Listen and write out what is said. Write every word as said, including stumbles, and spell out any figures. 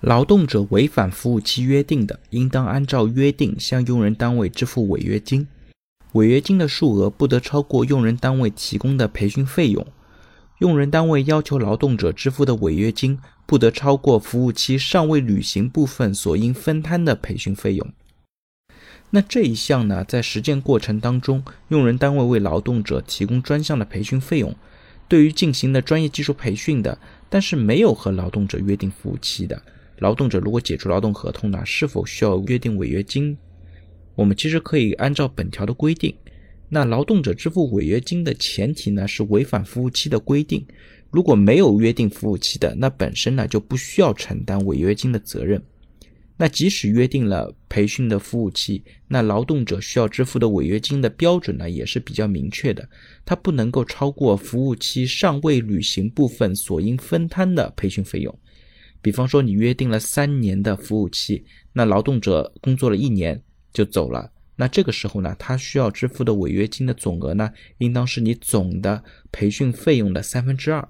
劳动者违反服务期约定的，应当按照约定向用人单位支付违约金。违约金的数额不得超过用人单位提供的培训费用。用人单位要求劳动者支付的违约金不得超过服务期尚未履行部分所应分摊的培训费用。那这一项呢，在实践过程当中，用人单位为劳动者提供专项的培训费用，对于进行了专业技术培训的，但是没有和劳动者约定服务期的，劳动者如果解除劳动合同呢，是否需要约定违约金？我们其实可以按照本条的规定，那劳动者支付违约金的前提呢，是违反服务期的规定。如果没有约定服务期的，那本身呢就不需要承担违约金的责任。那即使约定了培训的服务期，那劳动者需要支付的违约金的标准呢也是比较明确的，它不能够超过服务期尚未履行部分所应分摊的培训费用。比方说你约定了三年的服务期，那劳动者工作了一年就走了，那这个时候呢，他需要支付的违约金的总额呢，应当是你总的培训费用的三分之二。